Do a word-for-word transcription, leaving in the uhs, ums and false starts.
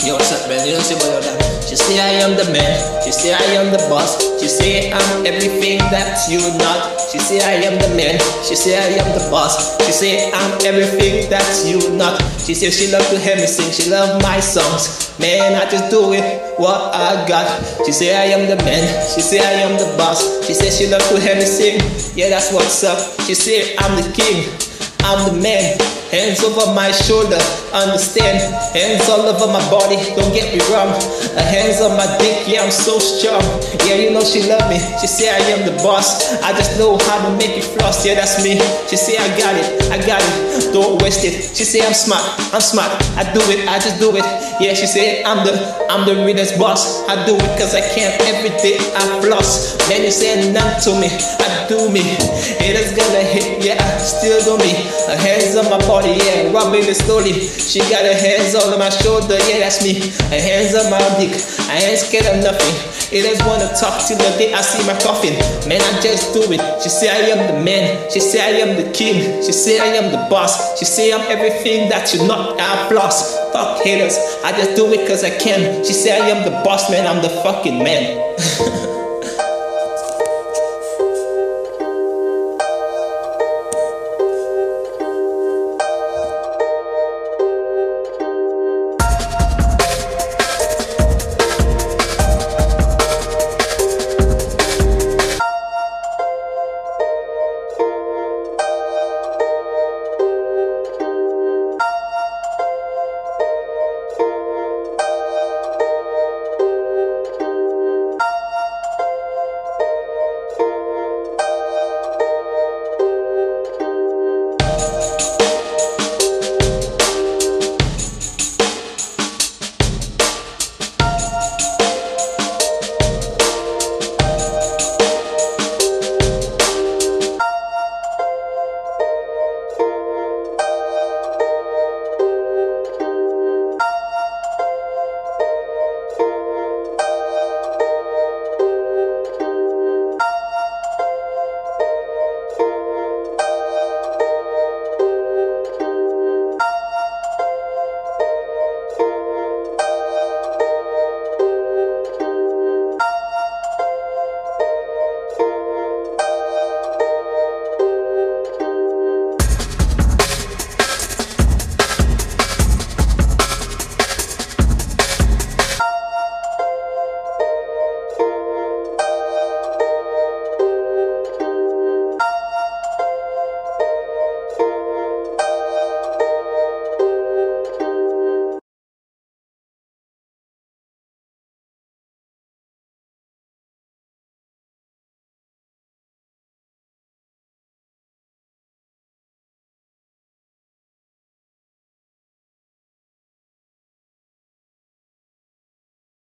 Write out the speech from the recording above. Yo, what's up, man? You don't see what you're done. She say I am the man, she say I am the boss. She say I'm everything that you not. She say I am the man, she say I am the boss. She say I'm everything that you not. She say she love to hear me sing, she love my songs. Man, I just do it, what I got. She say I am the man, she say I am the boss. She say she love to hear me sing, yeah, that's what's up. She say I'm the king, I'm the man. Hands over my shoulder, understand. Hands all over my body, don't get me wrong. Her hands on my dick, yeah, I'm so strong. Yeah, you know she love me, she say I am the boss. I just know how to make it floss, yeah, that's me. She say I got it, I got it, don't waste it. She say I'm smart, I'm smart, I do it, I just do it. Yeah, she say I'm the, I'm the realest boss. I do it cause I can't, every day I floss. Then you say none to me, I do me. Haters gonna hit, yeah, I still do me. Her hands on my body, yeah, rubbing it slowly. She got her hands all on my shoulder, yeah, that's me. Her hands on my dick, I ain't scared of nothing. It just wanna talk till the day I see my coffin. Man, I just do it. She say I am the man, she say I am the king, she say I am the boss. She say I'm everything that you not, I floss. Fuck haters, I just do it cause I can. She say I am the boss, man, I'm the fucking man.